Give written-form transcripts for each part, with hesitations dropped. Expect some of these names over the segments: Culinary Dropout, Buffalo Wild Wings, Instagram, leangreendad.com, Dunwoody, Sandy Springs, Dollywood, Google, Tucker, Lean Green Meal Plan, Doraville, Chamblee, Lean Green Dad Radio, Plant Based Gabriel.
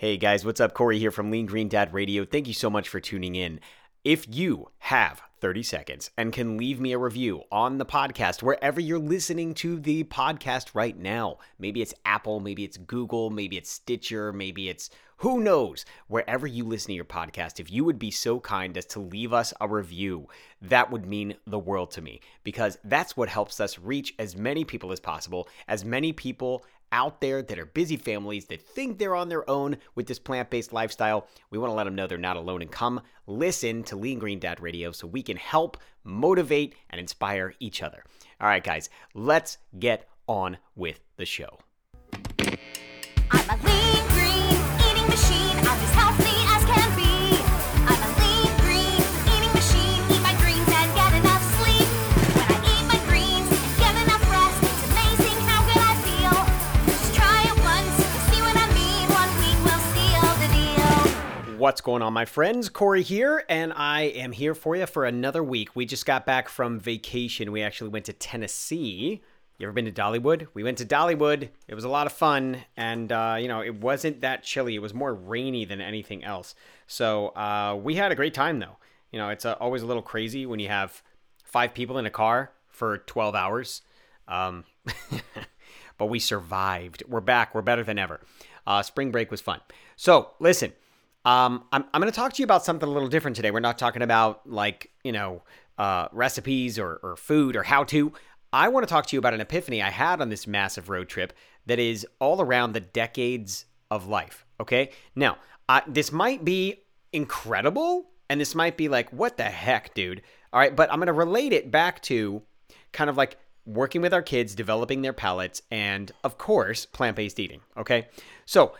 Hey guys, what's up? Corey here from Lean Green Dad Radio. Thank you so much for tuning in. If you have 30 seconds and can leave me a review on the podcast, wherever you're listening to the podcast right now, maybe it's Apple, maybe it's Google, maybe it's Stitcher, maybe it's who knows, wherever you listen to your podcast, if you would be so kind as to leave us a review, that would mean the world to me because that's what helps us reach as many people as possible, as many people out there that are busy families that think they're on their own with this plant-based lifestyle. We want to let them know they're not alone and come listen to Lean Green Dad Radio so we can help motivate and inspire each other. All right, guys, let's get on with the show. I'm a lean green eating machine. I'm as healthy as can be. I'm a lean green eating machine. Eat my greens and get enough sleep. When I eat my greens and get enough rest, it's amazing how good I feel. Just try it once, see what I mean. 1 week will seal the deal. What's going on, my friends? Corey here, and I am here for you for another week. We just got back from vacation. We actually went to Tennessee. You ever been to Dollywood? We went to Dollywood. It was a lot of fun. And, it wasn't that chilly. It was more rainy than anything else. So we had a great time, though. You know, it's always a little crazy when you have 5 people in a car for 12 hours. But we survived. We're back. We're better than ever. Spring break was fun. So listen, I'm going to talk to you about something a little different today. We're not talking about recipes or food or how to. I want to talk to you about an epiphany I had on this massive road trip that is all around the decades of life, okay? Now, this might be incredible, and this might be like, what the heck, dude? All right, but I'm going to relate it back to kind of like working with our kids, developing their palates, and, of course, plant-based eating, okay? So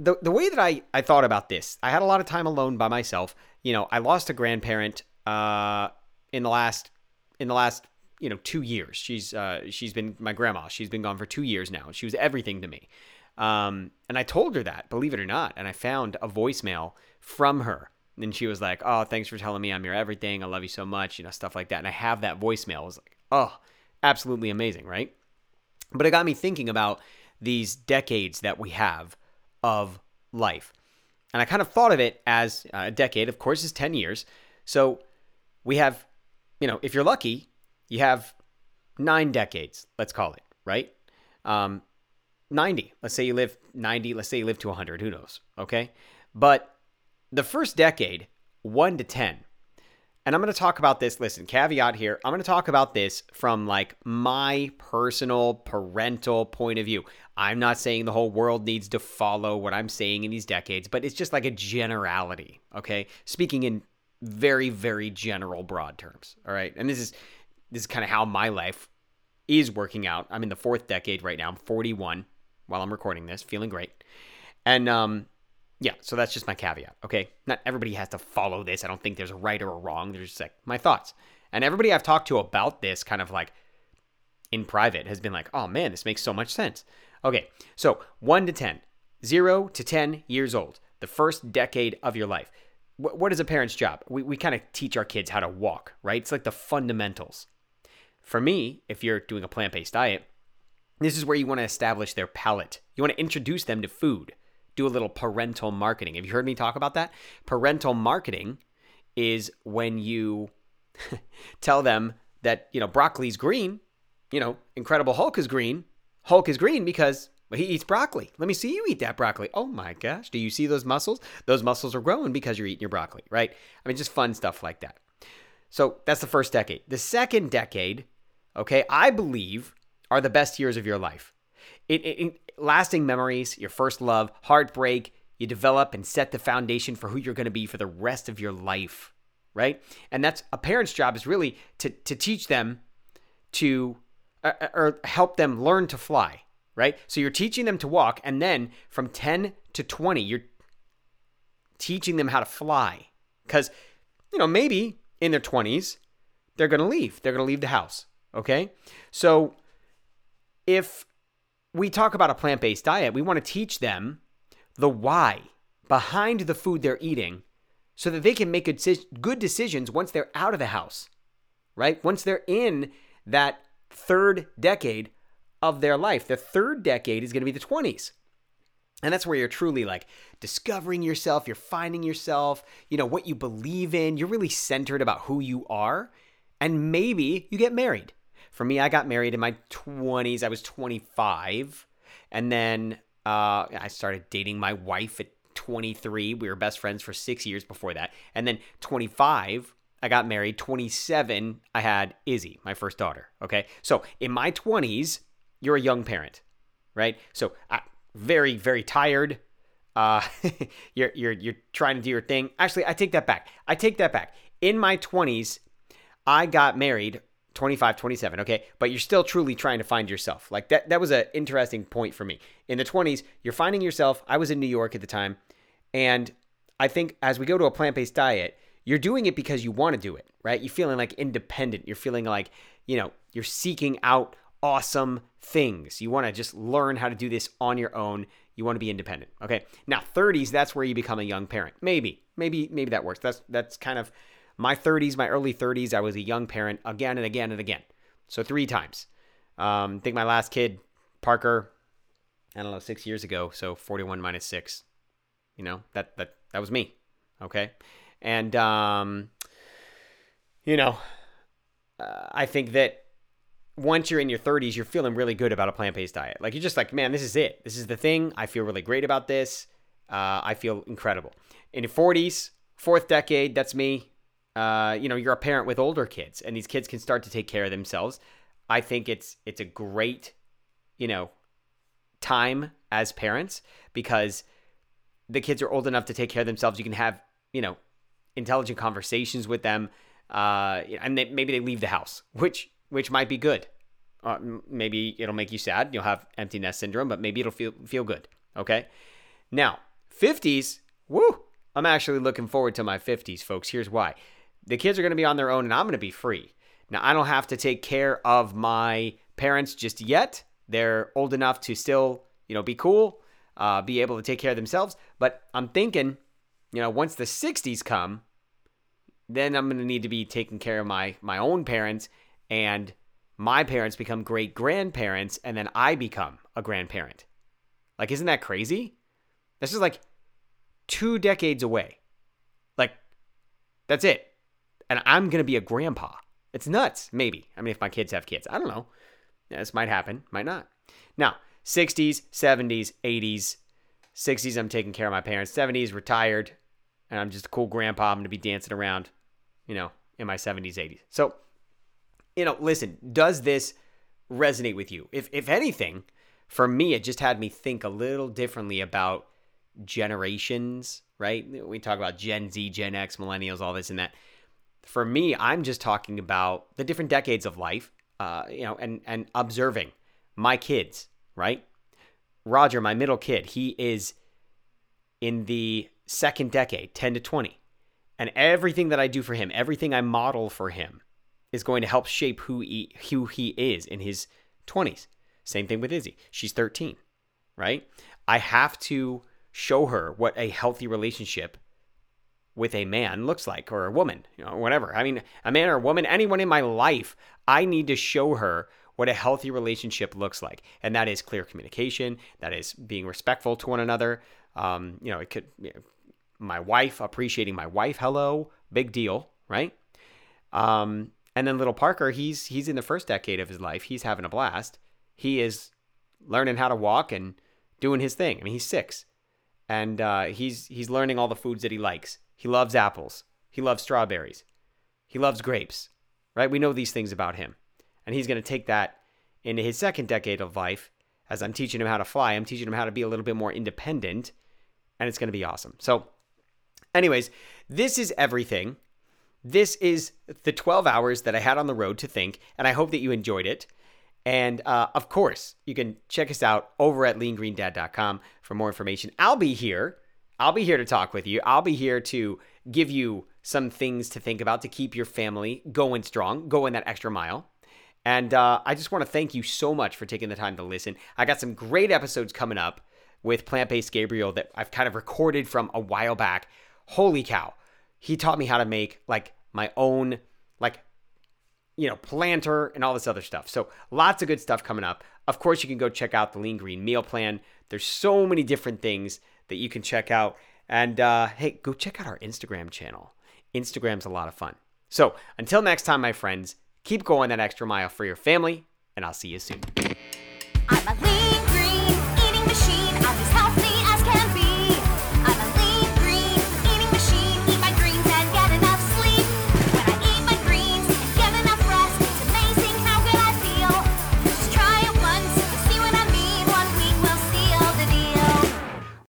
the way that I thought about this, I had a lot of time alone by myself. You know, I lost a grandparent in the last 2 years. She's been my grandma. She's been gone for 2 years now. She was everything to me. And I told her that, believe it or not. And I found a voicemail from her. And she was like, oh, thanks for telling me I'm your everything. I love you so much, stuff like that. And I have that voicemail. I was like, oh, absolutely amazing, right? But it got me thinking about these decades that we have of life. And I kind of thought of it as a decade, of course, is 10 years. So we have, if you're lucky, you have 9 decades, let's call it, right? 90. Let's say you live 90. Let's say you live to 100. Who knows? Okay. But the first decade, 1 to 10. And I'm going to talk about this. Listen, caveat here. I'm going to talk about this from my personal parental point of view. I'm not saying the whole world needs to follow what I'm saying in these decades, but it's just like a generality. Okay. Speaking in very, very general, broad terms. All right. And this is kind of how my life is working out. I'm in the 4th decade right now. I'm 41 while I'm recording this, feeling great. And so that's just my caveat, okay? Not everybody has to follow this. I don't think there's a right or a wrong. There's just my thoughts. And everybody I've talked to about this kind of in private has been like, oh man, this makes so much sense. Okay, so 1 to 10, 0 to 10 years old, the first decade of your life. What is a parent's job? We kind of teach our kids how to walk, right? It's like the fundamentals. For me, if you're doing a plant-based diet, this is where you want to establish their palate. You want to introduce them to food. Do a little parental marketing. Have you heard me talk about that? Parental marketing is when you tell them that, broccoli's green, Incredible Hulk is green. Hulk is green because he eats broccoli. Let me see you eat that broccoli. Oh my gosh. Do you see those muscles? Those muscles are growing because you're eating your broccoli, right? I mean, just fun stuff like that. So that's the first decade. The second decade, okay, I believe are the best years of your life. Lasting memories, your first love, heartbreak, you develop and set the foundation for who you're going to be for the rest of your life, right? And that's a parent's job is really to teach them to or help them learn to fly, right? So you're teaching them to walk, and then from 10 to 20, you're teaching them how to fly because, maybe in their 20s, they're going to leave. They're going to leave the house, okay? So if we talk about a plant-based diet, we want to teach them the why behind the food they're eating so that they can make good decisions once they're out of the house, right? Once they're in that 3rd decade of their life. The 3rd decade is going to be the 20s. And that's where you're truly like discovering yourself, you're finding yourself, you know, what you believe in, you're really centered about who you are, and maybe you get married. For me, I got married in my 20s. I was 25, and then I started dating my wife at 23. We were best friends for 6 years before that, and then 25, I got married. 27, I had Izzy, my first daughter, okay? So in my 20s, you're a young parent, right? So I very, very tired. You're trying to do your thing. Actually, I take that back. In my 20s, I got married 25, 27, okay? But you're still truly trying to find yourself. Like that was an interesting point for me. In the 20s, you're finding yourself. I was in New York at the time. And I think as we go to a plant-based diet, you're doing it because you want to do it, right? You're feeling like independent. You're feeling like, you know, you're seeking out awesome things. You want to just learn how to do this on your own. You want to be independent, okay? Now, 30s, that's where you become a young parent. Maybe that works. That's kind of my 30s, my early 30s. I was a young parent again and again and again. So 3 times. I think my last kid, Parker, I don't know, 6 years ago. So 41 minus 6, you know, that was me, okay? And, you know, I think that once you're in your 30s, you're feeling really good about a plant-based diet. Like, you're just like, man, this is it. This is the thing. I feel really great about this. I feel incredible. In your 40s, fourth decade, that's me. You know, you're a parent with older kids, and these kids can start to take care of themselves. I think it's a great, you know, time as parents because the kids are old enough to take care of themselves. You can have, you know, intelligent conversations with them, and maybe they leave the house, which might be good. Maybe it'll make you sad. You'll have empty nest syndrome, but maybe it'll feel good, okay? Now, 50s, woo! I'm actually looking forward to my 50s, folks. Here's why. The kids are going to be on their own, and I'm going to be free. Now, I don't have to take care of my parents just yet. They're old enough to still, you know, be cool, be able to take care of themselves, but I'm thinking, you know, once the 60s come, then I'm going to need to be taking care of my own parents, and my parents become great-grandparents, and then I become a grandparent. Like, isn't that crazy? This is like 2 decades away. Like, that's it. And I'm going to be a grandpa. It's nuts, maybe. I mean, if my kids have kids. I don't know. Yeah, this might happen, might not. Now, 60s, 70s, 80s. 60s, I'm taking care of my parents. 70s, retired. And I'm just a cool grandpa. I'm going to be dancing around, you know, in my 70s, 80s. So, you know, listen, does this resonate with you? If anything, for me, it just had me think a little differently about generations, right? We talk about Gen Z, Gen X, millennials, all this and that. For me, I'm just talking about the different decades of life, you know, and observing my kids, right? Roger, my middle kid, he is in the 2nd decade, 10 to 20. And everything that I do for him, everything I model for him is going to help shape who he is in his 20s. Same thing with Izzy. She's 13, right? I have to show her what a healthy relationship with a man looks like, or a woman, you know, whatever. I mean, a man or a woman, anyone in my life, I need to show her what a healthy relationship looks like. And that is clear communication. That is being respectful to one another. You know, it could, you know, my wife, appreciating my wife. Hello, big deal, right? And then little Parker, he's in the 1st decade of his life. He's having a blast. He is learning how to walk and doing his thing. I mean, he's 6, and he's learning all the foods that he likes. He loves apples. He loves strawberries. He loves grapes, right? We know these things about him. And he's going to take that into his 2nd decade of life. As I'm teaching him how to fly, I'm teaching him how to be a little bit more independent, and it's going to be awesome. So anyways, this is everything. This is the 12 hours that I had on the road to think, and I hope that you enjoyed it. And of course, you can check us out over at leangreendad.com for more information. I'll be here. I'll be here to talk with you. I'll be here to give you some things to think about to keep your family going strong, going that extra mile. And I just want to thank you so much for taking the time to listen. I got some great episodes coming up with Plant Based Gabriel that I've kind of recorded from a while back. Holy cow. He taught me how to make like my own, like, you know, planter and all this other stuff. So lots of good stuff coming up. Of course, you can go check out the Lean Green Meal Plan, There's so many different things that you can check out. And hey, go check out our Instagram channel. Instagram's a lot of fun. So until next time, my friends, keep going that extra mile for your family, and I'll see you soon.